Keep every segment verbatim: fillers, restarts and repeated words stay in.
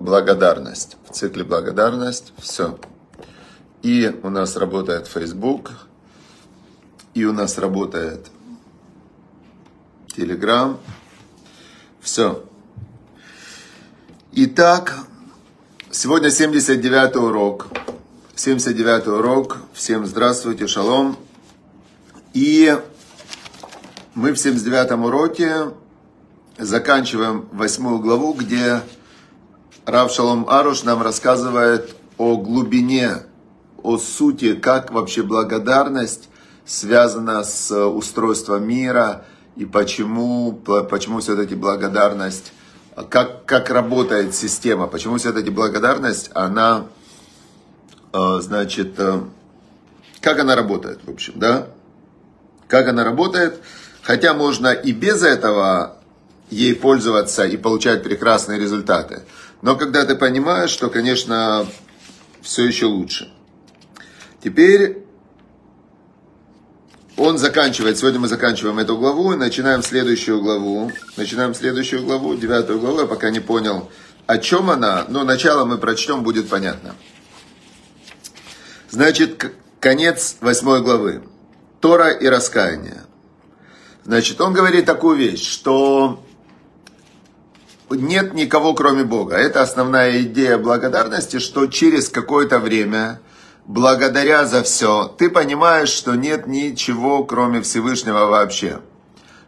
Благодарность. В цикле благодарность все. И у нас работает Facebook, и у нас работает Telegram. Все. Итак, сегодня семьдесят девятый урок. семьдесят девятый урок. Всем здравствуйте, шалом. И мы в семьдесят девятом уроке заканчиваем восьмую главу, где Рав Шалом Аруш нам рассказывает о глубине, о сути, как вообще благодарность связана с устройством мира и почему, почему все-таки благодарность, как, как работает система, почему все-таки благодарность, она, значит, как она работает, в общем, да? Как она работает, хотя можно и без этого ей пользоваться и получать прекрасные результаты. Но когда ты понимаешь, что, конечно, все еще лучше. Теперь он заканчивает. Сегодня мы заканчиваем эту главу и начинаем следующую главу. Начинаем следующую главу, девятую главу. Я пока не понял, о чем она, но начало мы прочтем, будет понятно. Значит, конец восьмой главы. Тора и раскаяние. Значит, он говорит такую вещь, что нет никого, кроме Бога. Это основная идея благодарности, что через какое-то время, благодаря за все, ты понимаешь, что нет ничего, кроме Всевышнего вообще.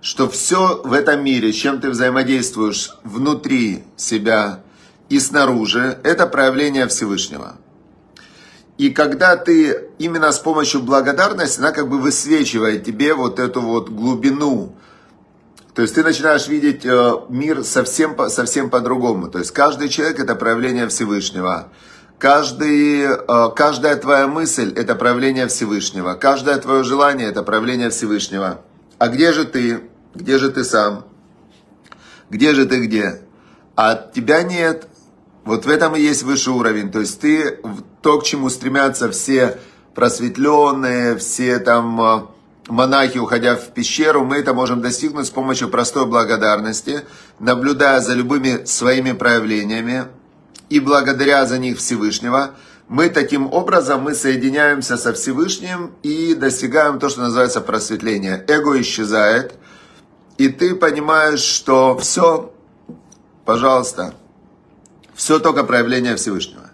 Что все в этом мире, с чем ты взаимодействуешь внутри себя и снаружи, это проявление Всевышнего. И когда ты именно с помощью благодарности, она как бы высвечивает тебе вот эту вот глубину. То есть ты начинаешь видеть мир совсем, совсем по-другому. То есть каждый человек – это проявление Всевышнего. Каждый, каждая твоя мысль – это проявление Всевышнего. Каждое твое желание – это проявление Всевышнего. А где же ты? Где же ты сам? Где же ты где? А тебя нет. Вот в этом и есть высший уровень. То есть ты то, к чему стремятся все просветленные, все там... монахи, уходя в пещеру, мы это можем достигнуть с помощью простой благодарности, наблюдая за любыми своими проявлениями и благодаря за них Всевышнего, мы таким образом мы соединяемся со Всевышним и достигаем то, что называется просветление. Эго исчезает, и ты понимаешь, что все, пожалуйста, все только проявление Всевышнего.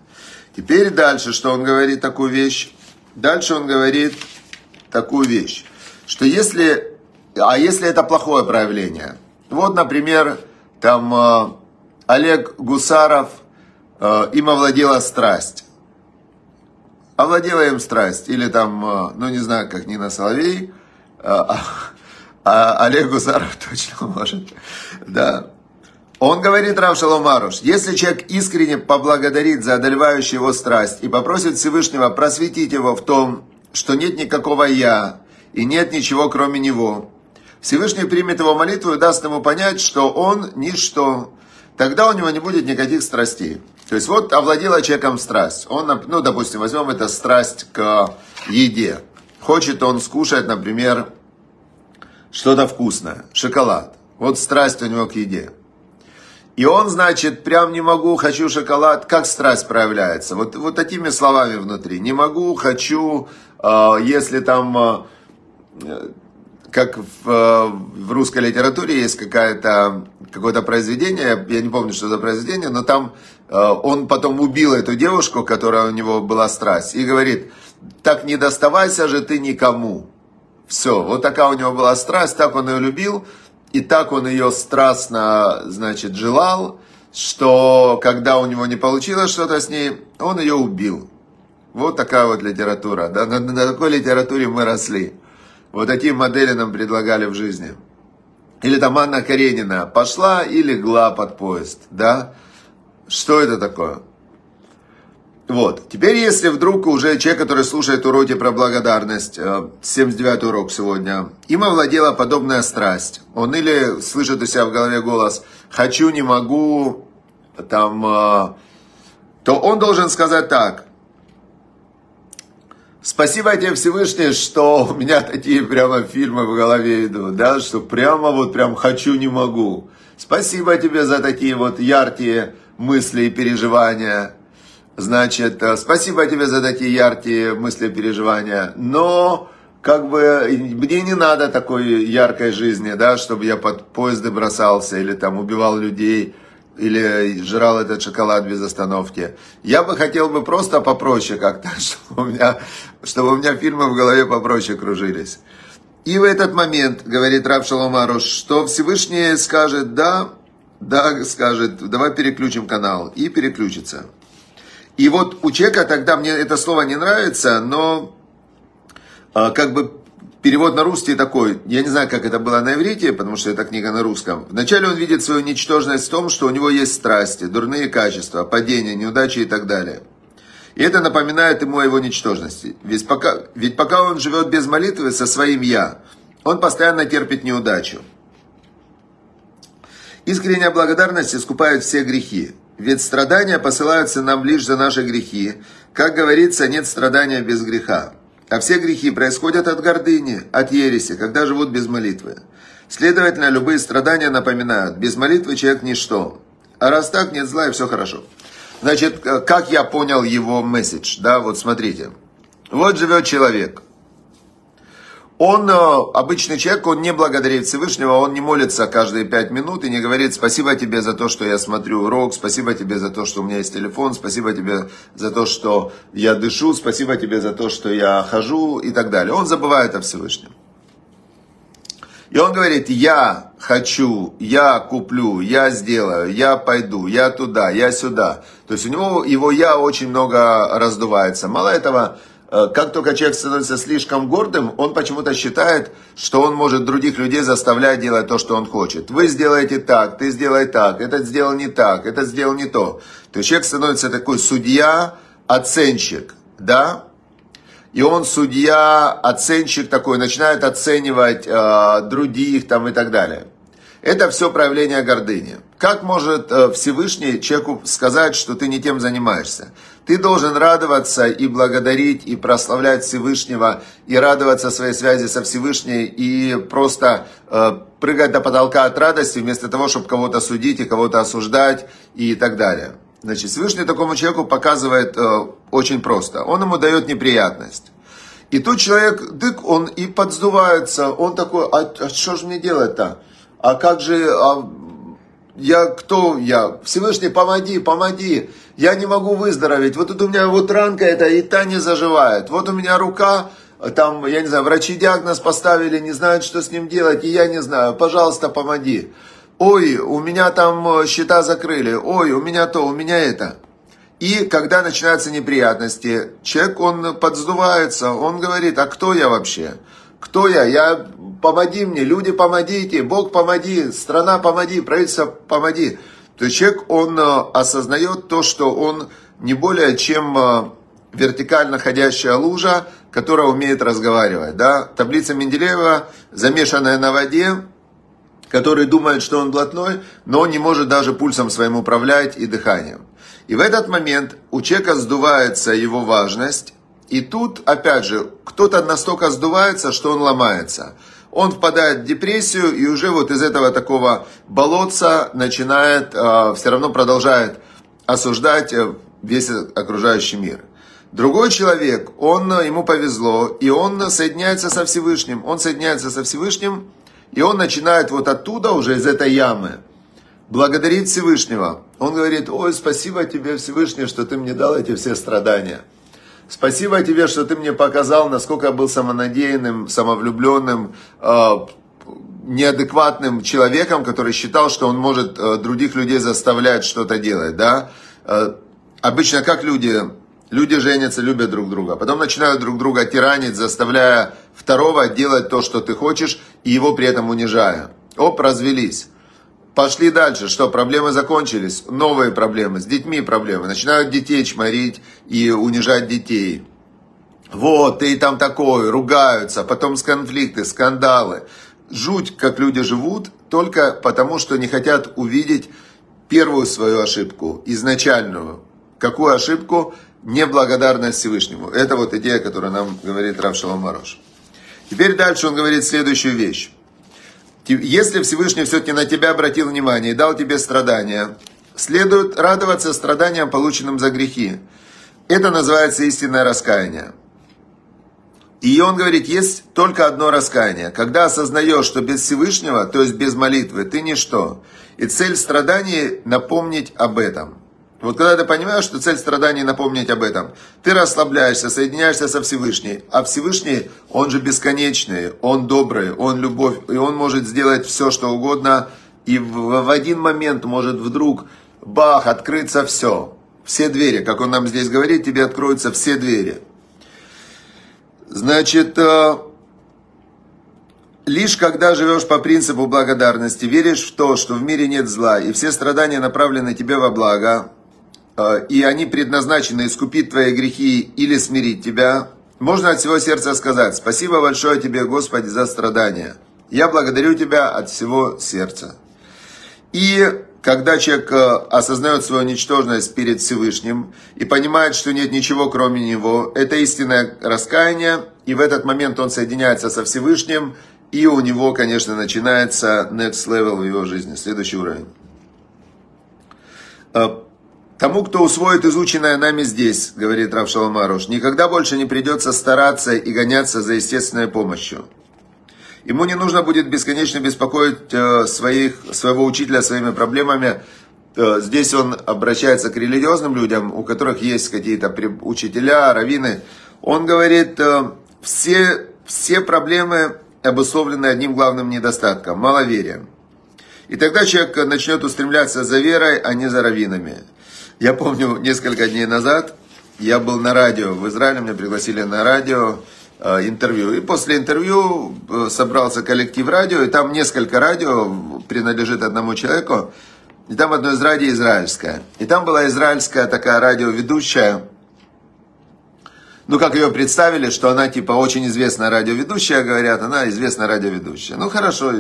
Теперь дальше, что он говорит такую вещь? Дальше он говорит такую вещь. Что если, а если это плохое проявление? Вот, например, там э, Олег Гусаров, э, им овладела страсть. Овладела им страсть. Или там, э, ну не знаю, как Нина Соловей, э, а, а Олег Гусаров точно может. Да. Он говорит, Рав Шалом Аруш, если человек искренне поблагодарит за одолевающую его страсть и попросит Всевышнего просветить его в том, что нет никакого «я», и нет ничего, кроме него. Всевышний примет его молитву и даст ему понять, что он ничто. Тогда у него не будет никаких страстей. То есть вот овладела человеком страсть. Он, ну, допустим, возьмем это страсть к еде. Хочет он скушать, например, что-то вкусное, шоколад. Вот страсть у него к еде. И он, значит, прям не могу, хочу шоколад. Как страсть проявляется? Вот, вот такими словами внутри. Не могу, хочу, э, если там... Как в, в русской литературе есть какая-то, какое-то произведение, я не помню, что за произведение, но там он потом убил эту девушку, которая у него была страсть, и говорит, так не доставайся же ты никому. Все, вот такая у него была страсть, так он ее любил, и так он ее страстно, значит, желал, что когда у него не получилось что-то с ней, он ее убил. Вот такая вот литература, да? на, на такой литературе мы росли. Вот такие модели нам предлагали в жизни. Или там Анна Каренина пошла и легла под поезд. Да? Что это такое? Вот. Теперь, если вдруг уже человек, который слушает уроки про благодарность, семьдесят девятый урок сегодня, им овладела подобная страсть. Он или слышит у себя в голове голос «хочу, не могу», там, то он должен сказать так. Спасибо тебе, Всевышний, что у меня такие прямо фильмы в голове идут, да, что прямо вот прям хочу, не могу. Спасибо тебе за такие вот яркие мысли и переживания. Значит, спасибо тебе за такие яркие мысли и переживания. Но, как бы, мне не надо такой яркой жизни, да, чтобы я под поезды бросался или там убивал людей, или жрал этот шоколад без остановки. Я бы хотел бы просто попроще как-то, чтобы у меня, чтобы у меня фильмы в голове попроще кружились. И в этот момент, говорит рав Шалом Аруш, что Всевышний скажет, да, да, скажет, давай переключим канал, и переключится. И вот у человека тогда, мне это слово не нравится, но как бы перевод на русский такой, я не знаю, как это было на иврите, потому что эта книга на русском. Вначале он видит свою ничтожность в том, что у него есть страсти, дурные качества, падения, неудачи и так далее. И это напоминает ему о его ничтожности. Ведь пока, ведь пока он живет без молитвы со своим «я», он постоянно терпит неудачу. Искренняя благодарность искупает все грехи. Ведь страдания посылаются нам лишь за наши грехи. Как говорится, нет страдания без греха. А все грехи происходят от гордыни, от ереси, когда живут без молитвы. Следовательно, любые страдания напоминают, без молитвы человек ничто. А раз так, нет зла и все хорошо. Значит, как я понял его месседж, да, вот смотрите. Вот живет человек. Он, обычный человек, он не благодарит Всевышнего, он не молится каждые пять минут и не говорит спасибо тебе за то, что я смотрю урок, спасибо тебе за то, что у меня есть телефон, спасибо тебе за то, что я дышу, спасибо тебе за то, что я хожу и так далее. Он забывает о Всевышнем. И он говорит, я хочу, я куплю, я сделаю, я пойду, я туда, я сюда. То есть у него, его я очень много раздувается. Мало этого, как только человек становится слишком гордым, он почему-то считает, что он может других людей заставлять делать то, что он хочет. Вы сделаете так, ты сделай так, этот сделал не так, этот сделал не то. То есть человек становится такой судья-оценщик, да? И он судья-оценщик такой, начинает оценивать э, других там и так далее. Это все проявление гордыни. Как может Всевышний человеку сказать, что ты не тем занимаешься? Ты должен радоваться и благодарить, и прославлять Всевышнего, и радоваться своей связи со Всевышней, и просто э, прыгать до потолка от радости, вместо того, чтобы кого-то судить и кого-то осуждать и так далее. Значит, Всевышний такому человеку показывает э, очень просто. Он ему дает неприятность. И тут человек, дык, он и подсдувается, он такой, а, а что же мне делать-то? А как же, а я кто я? Всевышний, помоги, помоги. Я не могу выздороветь. Вот тут у меня вот ранка эта, и та не заживает. Вот у меня рука, там, я не знаю, врачи диагноз поставили, не знают, что с ним делать, и я не знаю. Пожалуйста, помоги. Ой, у меня там счета закрыли. Ой, у меня то, у меня это. И когда начинаются неприятности, человек, он подсдувается, он говорит, а кто я вообще? Кто я? Я... Помоги мне, люди, помогите, Бог, помоги, страна, помоги, правительство, помоги. То есть человек, он осознает то, что он не более чем вертикально ходящая лужа, которая умеет разговаривать. Да? Таблица Менделеева, замешанная на воде, который думает, что он блатной, но он не может даже пульсом своим управлять и дыханием. И в этот момент у человека сдувается его важность. И тут, опять же, кто-то настолько сдувается, что он ломается. Он впадает в депрессию и уже вот из этого такого болотца начинает, э, все равно продолжает осуждать весь окружающий мир. Другой человек, он, ему повезло, и он соединяется со Всевышним. Он соединяется со Всевышним, и он начинает вот оттуда, уже из этой ямы, благодарить Всевышнего. Он говорит, ой, спасибо тебе, Всевышний, что ты мне дал эти все страдания. Спасибо тебе, что ты мне показал, насколько я был самонадеянным, самовлюбленным, э, неадекватным человеком, который считал, что он может э, других людей заставлять что-то делать. Да? Э, обычно как люди? Люди женятся, любят друг друга. Потом начинают друг друга тиранить, заставляя второго делать то, что ты хочешь, и его при этом унижая. Оп, развелись. Пошли дальше, что проблемы закончились, новые проблемы, с детьми проблемы, начинают детей чморить и унижать детей. Вот, ты там такой, ругаются, потом конфликты, скандалы. Жуть, как люди живут, только потому, что не хотят увидеть первую свою ошибку, изначальную. Какую ошибку? неблагодарность Всевышнему. Это вот идея, которую нам говорит рав Шолом Марош. Теперь дальше он говорит следующую вещь. Если Всевышний все-таки на тебя обратил внимание и дал тебе страдания, следует радоваться страданиям, полученным за грехи. Это называется истинное раскаяние. И он говорит, есть только одно раскаяние. Когда осознаешь, что без Всевышнего, то есть без молитвы, ты ничто. И цель страданий – напомнить об этом. Вот когда ты понимаешь, что цель страданий – напомнить об этом, ты расслабляешься, соединяешься со Всевышним. А Всевышний, он же бесконечный, он добрый, он любовь, и он может сделать все, что угодно. И в один момент может вдруг, бах, открыться все. Все двери, как он нам здесь говорит, тебе откроются все двери. Значит, лишь когда живешь по принципу благодарности, веришь в то, что в мире нет зла, и все страдания направлены тебе во благо, и они предназначены искупить твои грехи или смирить тебя, можно от всего сердца сказать: «Спасибо большое тебе, Господи, за страдания. Я благодарю тебя от всего сердца». И когда человек осознает свою ничтожность перед Всевышним и понимает, что нет ничего кроме него, это истинное раскаяние, и в этот момент он соединяется со Всевышним, и у него, конечно, начинается next level в его жизни, следующий уровень. Тому, кто усвоит изученное нами здесь, говорит рав Шолом Марош, никогда больше не придется стараться и гоняться за естественной помощью. Ему не нужно будет бесконечно беспокоить своих, своего учителя своими проблемами. Здесь он обращается к религиозным людям, у которых есть какие-то учителя, раввины. Он говорит, все, все проблемы обусловлены одним главным недостатком – маловерием. И тогда человек начнет устремляться за верой, а не за раввинами. Я помню, несколько дней назад я был на радио в Израиле, меня пригласили на радио. Интервью. И после интервью собрался коллектив радио, и там несколько радио принадлежит одному человеку, и там одно из радио израильское. И там была израильская такая радиоведущая, ну как ее представили, что она типа очень известная радиоведущая, говорят, она известная радиоведущая. Ну хорошо,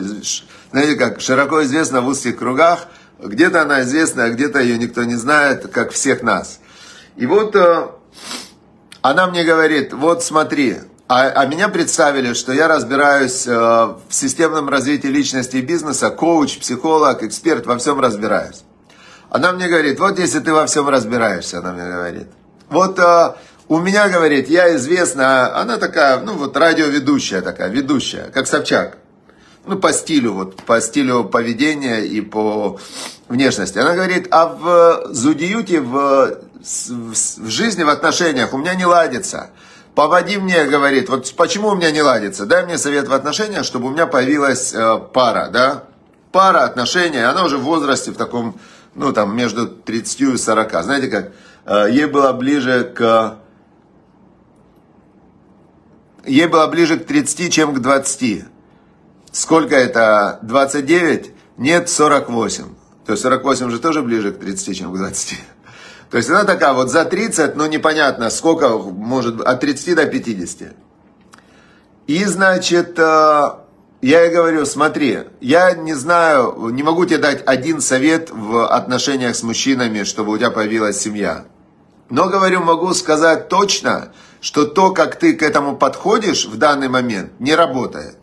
знаете как, широко известна в узких кругах, где-то она известна, а где-то ее никто не знает, как всех нас. И вот она мне говорит, вот смотри, А, а меня представили, что я разбираюсь э, в системном развитии личности и бизнеса, коуч, психолог, эксперт, во всем разбираюсь. Она мне говорит, вот если ты во всем разбираешься, она мне говорит. Вот э, у меня, говорит, я известна, она такая, ну вот радиоведущая такая, ведущая, как Собчак. Ну по стилю, вот по стилю поведения и по внешности. Она говорит, а в зудиюте, в, в, в жизни, в отношениях у меня не ладится. Поводи мне, говорит, вот почему у меня не ладится, дай мне совет в отношениях, чтобы у меня появилась э, пара, да, пара отношений, она уже в возрасте в таком, ну там, между тридцатью и сорока, знаете как, э, ей было ближе к, э, ей было ближе к тридцати, чем к двадцати, сколько это, двадцать девять, нет, сорок восемь, то есть сорок восемь же тоже ближе к тридцати, чем к двадцати. То есть она такая вот за тридцать, но непонятно сколько, может от тридцати до пятидесяти. И значит, я ей говорю, смотри, я не знаю, не могу тебе дать один совет в отношениях с мужчинами, чтобы у тебя появилась семья. Но, говорю, могу сказать точно, что то, как ты к этому подходишь в данный момент, не работает.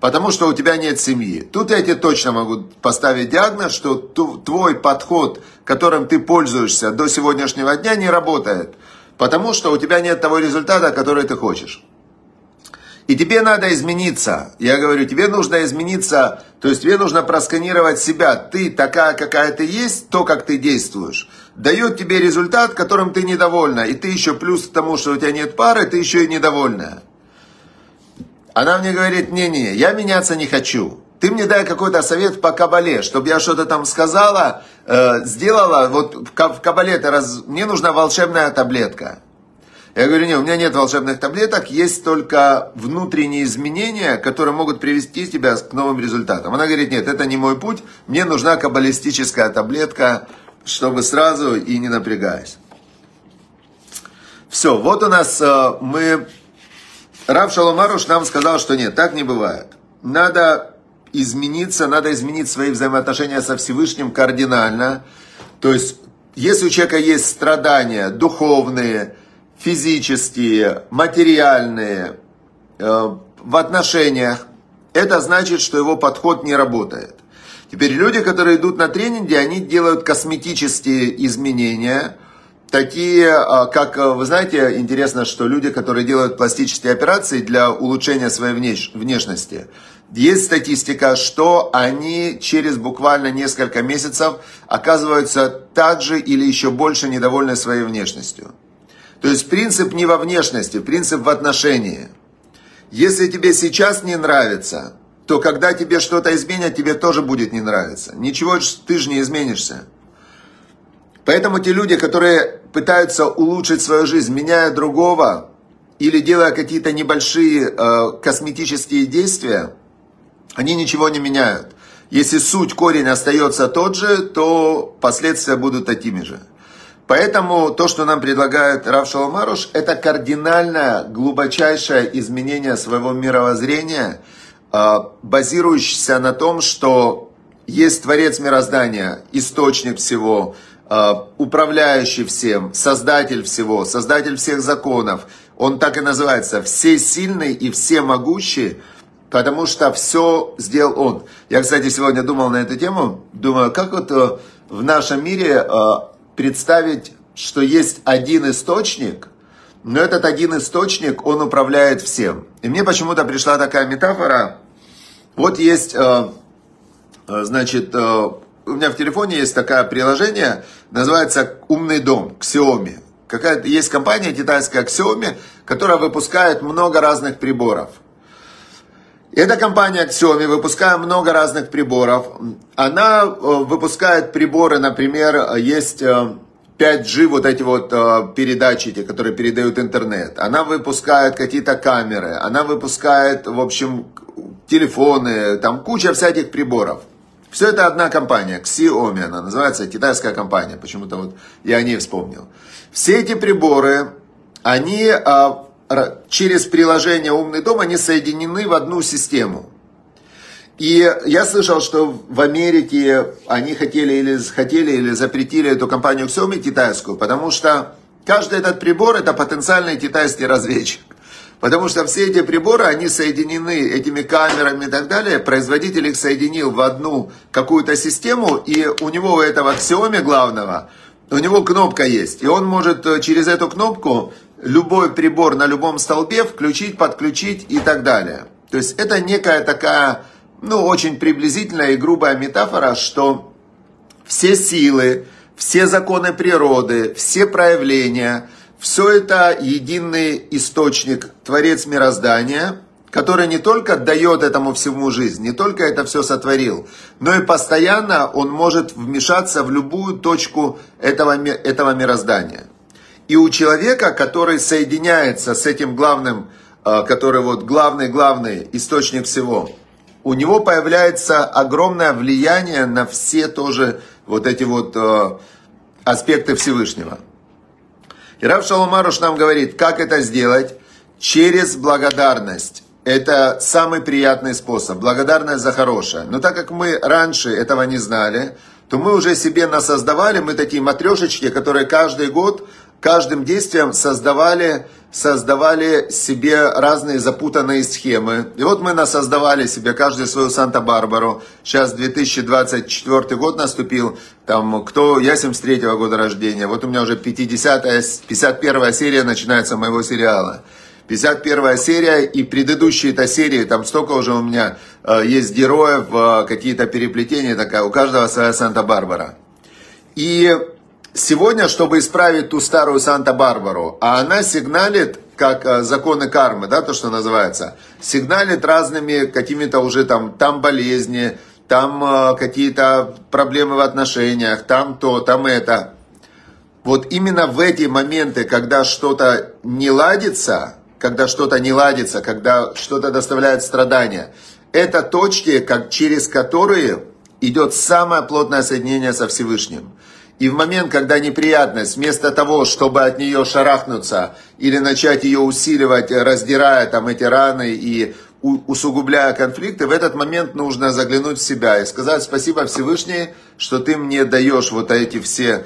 Потому что у тебя нет семьи. Тут я тебе точно могу поставить диагноз, что твой подход, которым ты пользуешься до сегодняшнего дня, не работает. Потому что у тебя нет того результата, который ты хочешь. И тебе надо измениться. Я говорю, тебе нужно измениться, то есть тебе нужно просканировать себя. Ты такая, какая ты есть, то, как ты действуешь, дает тебе результат, которым ты недовольна. И ты еще плюс к тому, что у тебя нет пары, ты еще и недовольна. Она мне говорит, не-не, я меняться не хочу. Ты мне дай какой-то совет по кабале, чтобы я что-то там сказала, э, сделала. Вот в кабале раз... мне нужна волшебная таблетка. Я говорю, нет, у меня нет волшебных таблеток, есть только внутренние изменения, которые могут привести тебя к новым результатам. Она говорит, нет, это не мой путь, мне нужна каббалистическая таблетка, чтобы сразу и не напрягаясь. Все, вот у нас э, мы... Рав Шолом Марош нам сказал, что нет, так не бывает. Надо измениться, надо изменить свои взаимоотношения со Всевышним кардинально. То есть Если у человека есть страдания духовные, физические, материальные, э, в отношениях, это значит, что его подход не работает. Теперь люди, которые идут на тренинги, они делают косметические изменения, такие, как, вы знаете, интересно, что люди, которые делают пластические операции для улучшения своей внеш- внешности, есть статистика, что они через буквально несколько месяцев оказываются также или еще больше недовольны своей внешностью. То есть принцип не во внешности, принцип в отношении. Если тебе сейчас не нравится, то когда тебе что-то изменят, тебе тоже будет не нравиться. Ничего ты же не изменишься. Поэтому те люди, которые пытаются улучшить свою жизнь, меняя другого или делая какие-то небольшие э, косметические действия, они ничего не меняют. Если суть, корень остается тот же, то последствия будут такими же. Поэтому то, что нам предлагает Рав Шолом Аруш, это кардинальное, глубочайшее изменение своего мировоззрения, базирующееся на том, что есть Творец мироздания, источник всего, управляющий всем, создатель всего, создатель всех законов. Он так и называется, всесильный и всемогущий, потому что все сделал он. Я, кстати, сегодня думал на эту тему, думаю, как вот в нашем мире представить, что есть один источник, но этот один источник, он управляет всем. И мне почему-то пришла такая метафора. Вот есть, значит, у меня в телефоне есть такое приложение, называется «Умный дом», Xiaomi. Какая-то есть компания китайская Xiaomi, которая выпускает много разных приборов. Эта компания Xiaomi, выпуская много разных приборов, она выпускает приборы, например, есть пять джи, вот эти вот передачи, те, которые передают интернет. Она выпускает какие-то камеры, она выпускает, в общем, телефоны, там куча всяких приборов. Все это одна компания, Xiaomi она называется, китайская компания, почему-то вот я о ней вспомнил. Все эти приборы, они... через приложение «Умный дом» они соединены в одну систему. И я слышал, что в Америке они хотели или, хотели, или запретили эту компанию Xiaomi китайскую, потому что каждый этот прибор – это потенциальный китайский разведчик. Потому что все эти приборы, они соединены этими камерами и так далее. Производитель их соединил в одну какую-то систему, и у него, у этого Xiaomi главного, у него кнопка есть. И он может через эту кнопку любой прибор на любом столбе включить, подключить и так далее. То есть это некая такая, ну, очень приблизительная и грубая метафора, что все силы, все законы природы, все проявления, все это единый источник, Творец мироздания, который не только дает этому всему жизнь, не только это все сотворил, но и постоянно он может вмешаться в любую точку этого, этого мироздания. И у человека, который соединяется с этим главным, который вот главный-главный источник всего, у него появляется огромное влияние на все тоже вот эти вот аспекты Всевышнего. И Рав Шолом Аруш нам говорит, как это сделать? Через благодарность. Это самый приятный способ. Благодарность за хорошее. Но так как мы раньше этого не знали, то мы уже себе насоздавали, мы такие матрешечки, которые каждый год... каждым действием создавали, создавали себе разные запутанные схемы. И вот мы насоздавали себе каждый свою Санта-Барбару. Сейчас две тысячи двадцать четвёртый год наступил. Там кто? Я семьдесят третьего года рождения. Вот у меня уже пятидесятая, пятьдесят первая серия начинается моего сериала. пятьдесят первая серия и предыдущие-то серии. Там столько уже у меня э, есть героев, э, какие-то переплетения. Такая. У каждого своя Санта-Барбара. И... сегодня, чтобы исправить ту старую Санта-Барбару, а она сигналит, как законы кармы, да, то, что называется, сигналит разными какими-то уже там, там болезни, там какие-то проблемы в отношениях, там то, там это. Вот именно в эти моменты, когда что-то не ладится, когда что-то не ладится, когда что-то доставляет страдания, это точки, как, через которые идет самое плотное соединение со Всевышним. И в момент, когда неприятность, вместо того, чтобы от нее шарахнуться или начать ее усиливать, раздирая там эти раны и усугубляя конфликты, в этот момент нужно заглянуть в себя и сказать: спасибо, Всевышний, что ты мне даешь вот эти все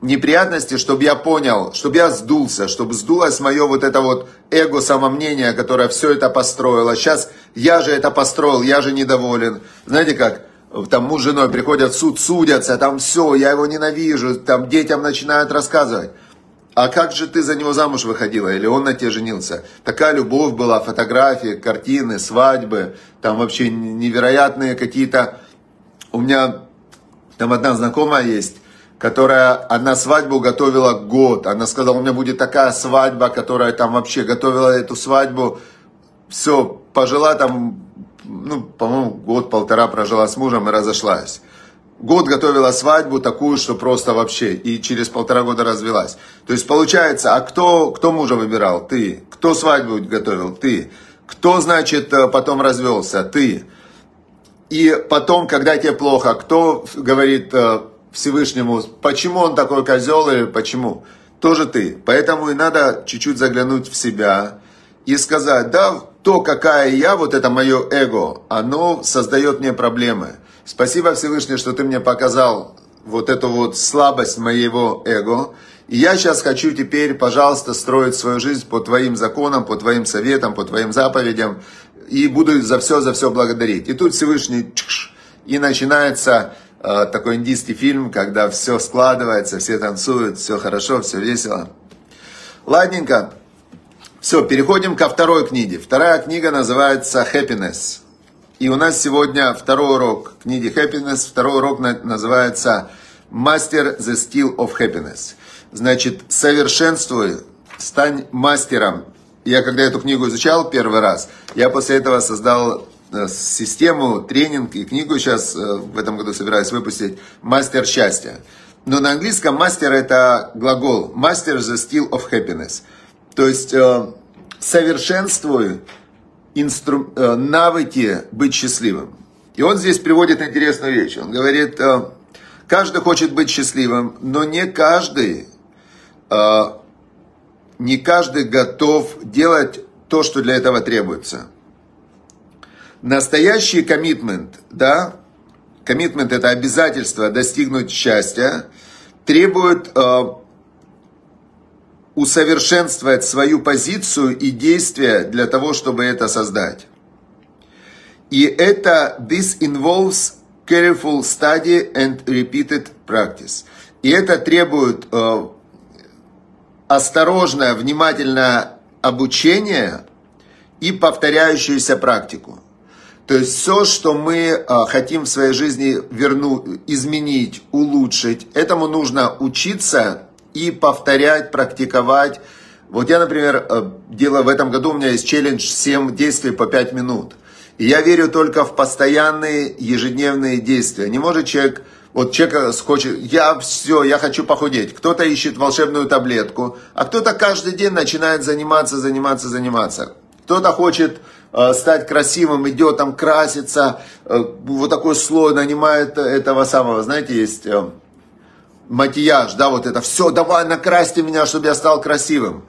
неприятности, чтобы я понял, чтобы я сдулся, чтобы сдулось мое вот это вот эго самомнение, которое все это построило. Сейчас я же это построил, я же недоволен. Знаете как, там муж с женой приходят в суд, судятся, там все, я его ненавижу, там детям начинают рассказывать. А как же ты за него замуж выходила, или он на тебе женился? Такая любовь была, фотографии, картины, свадьбы, там вообще невероятные какие-то... У меня там одна знакомая есть, которая, она свадьбу готовила год. Она сказала, у меня будет такая свадьба, которая там вообще готовила эту свадьбу. Все, пожила там, ну, по-моему, год-полтора прожила с мужем и разошлась. Год готовила свадьбу такую, что просто вообще, и через полтора года развелась. То есть получается, а кто, кто мужа выбирал? Ты. Кто свадьбу готовил? Ты. Кто, значит, потом развелся? Ты. И потом, когда тебе плохо, кто говорит... Всевышнему, почему он такой козел или почему, тоже ты. Поэтому и надо чуть-чуть заглянуть в себя и сказать, да, то, какая я, вот это мое эго, оно создает мне проблемы. Спасибо, Всевышний, что ты мне показал вот эту вот слабость моего эго. И я сейчас хочу теперь, пожалуйста, строить свою жизнь по твоим законам, по твоим советам, по твоим заповедям. И буду за все, за все благодарить. И тут Всевышний, чш, и начинается... Такой индийский фильм, когда все складывается, все танцуют, все хорошо, все весело. Ладненько. Все, переходим ко второй книге. Вторая книга называется «Happiness». И у нас сегодня второй урок книги «Happiness». Второй урок называется «Master the Skill of Happiness». Значит, совершенствуй, стань мастером. Я когда эту книгу изучал первый раз, я после этого создал... систему, тренинг и книгу сейчас в этом году собираюсь выпустить «Мастер счастья». Но на английском «мастер» — это глагол «Master the skill of happiness». То есть совершенствуй инстру... навыки быть счастливым. И он здесь приводит интересную вещь. Он говорит, каждый хочет быть счастливым, но не каждый, не каждый готов делать то, что для этого требуется. Настоящий коммитмент, да, коммитмент — это обязательство достигнуть счастья, требует э, усовершенствовать свою позицию и действия для того, чтобы это создать. И это this involves careful study and repeated practice. И это требует э, осторожное, внимательное обучение и повторяющуюся практику. То есть все, что мы хотим в своей жизни верну, изменить, улучшить, этому нужно учиться и повторять, практиковать. Вот я, например, делаю в этом году, у меня есть челлендж семь действий по пять минут. И я верю только в постоянные ежедневные действия. Не может человек, вот человек хочет, я все, я хочу похудеть. Кто-то ищет волшебную таблетку, а кто-то каждый день начинает заниматься, заниматься, заниматься. Кто-то хочет стать красивым, идет там, красится, вот такой слой нанимает этого самого, знаете, есть макияж, да, вот это, все, давай, накрасьте меня, чтобы я стал красивым.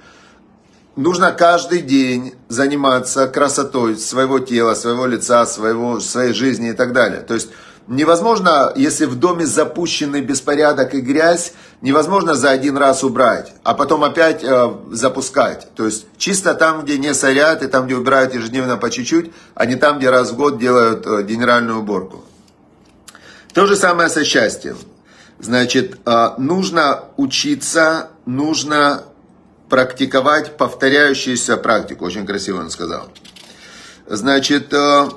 Нужно каждый день заниматься красотой своего тела, своего лица, своего, своей жизни и так далее. То есть невозможно, если в доме запущенный беспорядок и грязь, невозможно за один раз убрать, а потом опять э, запускать. То есть чисто там, где не сорят, и там, где убирают ежедневно по чуть-чуть, а не там, где раз в год делают э, генеральную уборку. То же самое со счастьем. Значит, э, нужно учиться, нужно практиковать повторяющуюся практику. Очень красиво он сказал. Значит... Э,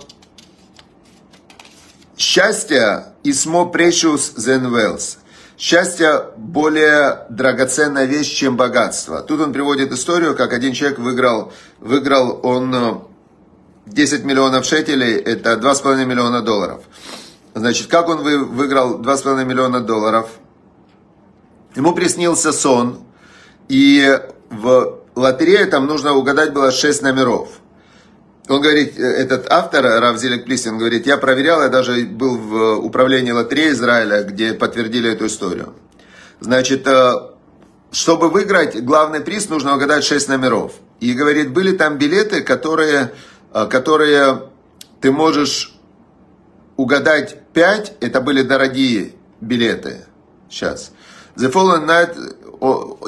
Счастье is more precious than wealth. Счастье более драгоценная вещь, чем богатство. Тут он приводит историю, как один человек выиграл, выиграл он десять миллионов шекелей, это два с половиной миллиона долларов. Значит, как он выиграл два с половиной миллиона долларов? Ему приснился сон, и в лотерее там нужно угадать было шесть номеров. Он говорит, этот автор, Рав Зилек Плисин, говорит, я проверял, я даже был в управлении лотереи Израиля, где подтвердили эту историю. Значит, чтобы выиграть главный приз, нужно угадать шесть номеров. И говорит, были там билеты, которые, которые ты можешь угадать пять, это были дорогие билеты, сейчас. The Following Night,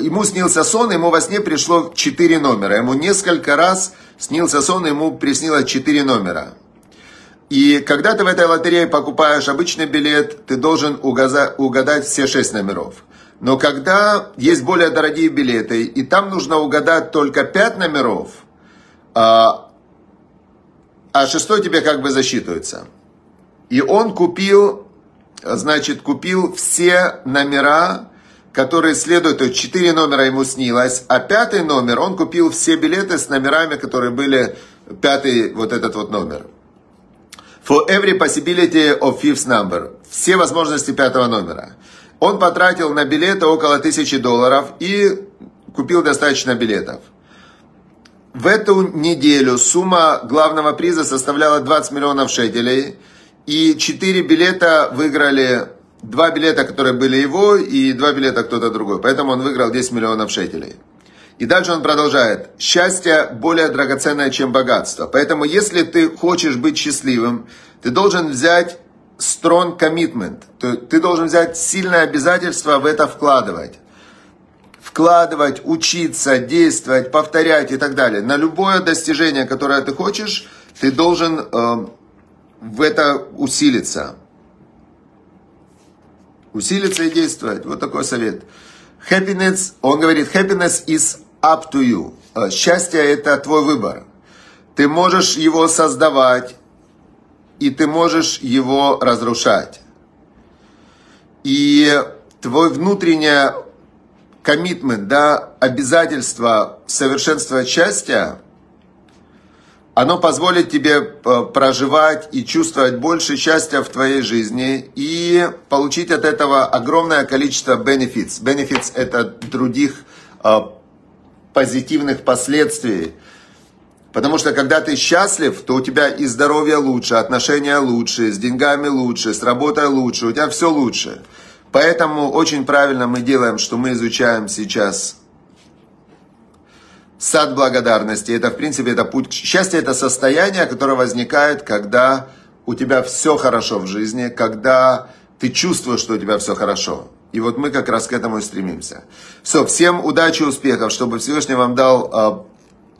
ему снился сон, ему во сне пришло четыре номера. Ему несколько раз снился сон, ему приснилось четыре номера. И когда ты в этой лотерее покупаешь обычный билет, ты должен угадать все шесть номеров. Но когда есть более дорогие билеты, и там нужно угадать только пять номеров, а, а шестой тебе как бы засчитывается. И он купил, значит, купил все номера, которые следуют, то есть четыре номера ему снилось, а пятый номер, он купил все билеты с номерами, которые были пятый вот этот вот номер. For every possibility of fifth number. Все возможности пятого номера. Он потратил на билеты около тысячи долларов и купил достаточно билетов. В эту неделю сумма главного приза составляла двадцать миллионов шекелей. И четыре билета выиграли, два билета, которые были его, и два билета кто-то другой. Поэтому он выиграл десять миллионов шекелей. И дальше он продолжает. Счастье более драгоценное, чем богатство. Поэтому, если ты хочешь быть счастливым, ты должен взять strong commitment. Ты должен взять сильное обязательство в это вкладывать. Вкладывать, учиться, действовать, повторять и так далее. На любое достижение, которое ты хочешь, ты должен э, в это усилиться. Усилиться и действовать. Вот такой совет. Happiness, он говорит, happiness is up to you. Счастье – это твой выбор. Ты можешь его создавать, и ты можешь его разрушать. И твой внутренний коммитмент, да, обязательство совершенствовать счастье, оно позволит тебе проживать и чувствовать больше счастья в твоей жизни и получить от этого огромное количество benefits. Benefits – это других позитивных последствий. Потому что когда ты счастлив, то у тебя и здоровье лучше, отношения лучше, с деньгами лучше, с работой лучше, у тебя все лучше. Поэтому очень правильно мы делаем, что мы изучаем сейчас сад благодарности. Это, в принципе, это путь к счастью. Это состояние, которое возникает, когда у тебя все хорошо в жизни, когда ты чувствуешь, что у тебя все хорошо. И вот мы как раз к этому и стремимся. Все, всем удачи, успехов, чтобы Всевышний вам дал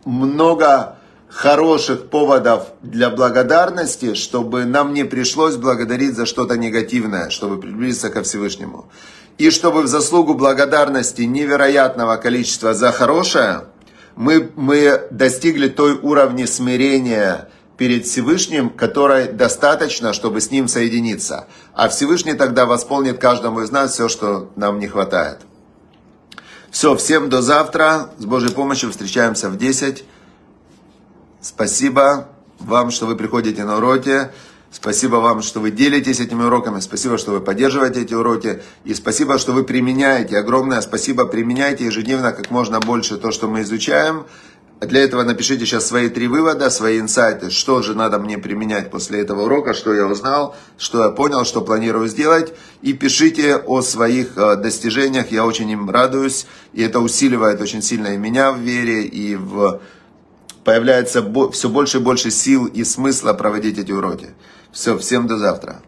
э, много хороших поводов для благодарности, чтобы нам не пришлось благодарить за что-то негативное, чтобы приблизиться ко Всевышнему. И чтобы в заслугу благодарности невероятного количества за хорошее, Мы, мы достигли той уровня смирения перед Всевышним, которой достаточно, чтобы с Ним соединиться. А Всевышний тогда восполнит каждому из нас все, что нам не хватает. Все, всем до завтра. С Божьей помощью встречаемся в десять. Спасибо вам, что вы приходите на уроки. Спасибо вам, что вы делитесь этими уроками. Спасибо, что вы поддерживаете эти уроки. И спасибо, что вы применяете. Огромное спасибо. Применяйте ежедневно как можно больше то, что мы изучаем. Для этого напишите сейчас свои три вывода, свои инсайты. Что же надо мне применять после этого урока, что я узнал, что я понял, что планирую сделать. И пишите о своих достижениях. Я очень им радуюсь. И это усиливает очень сильно и меня в вере, и в... появляется все больше и больше сил и смысла проводить эти уроки. Все, всем до завтра.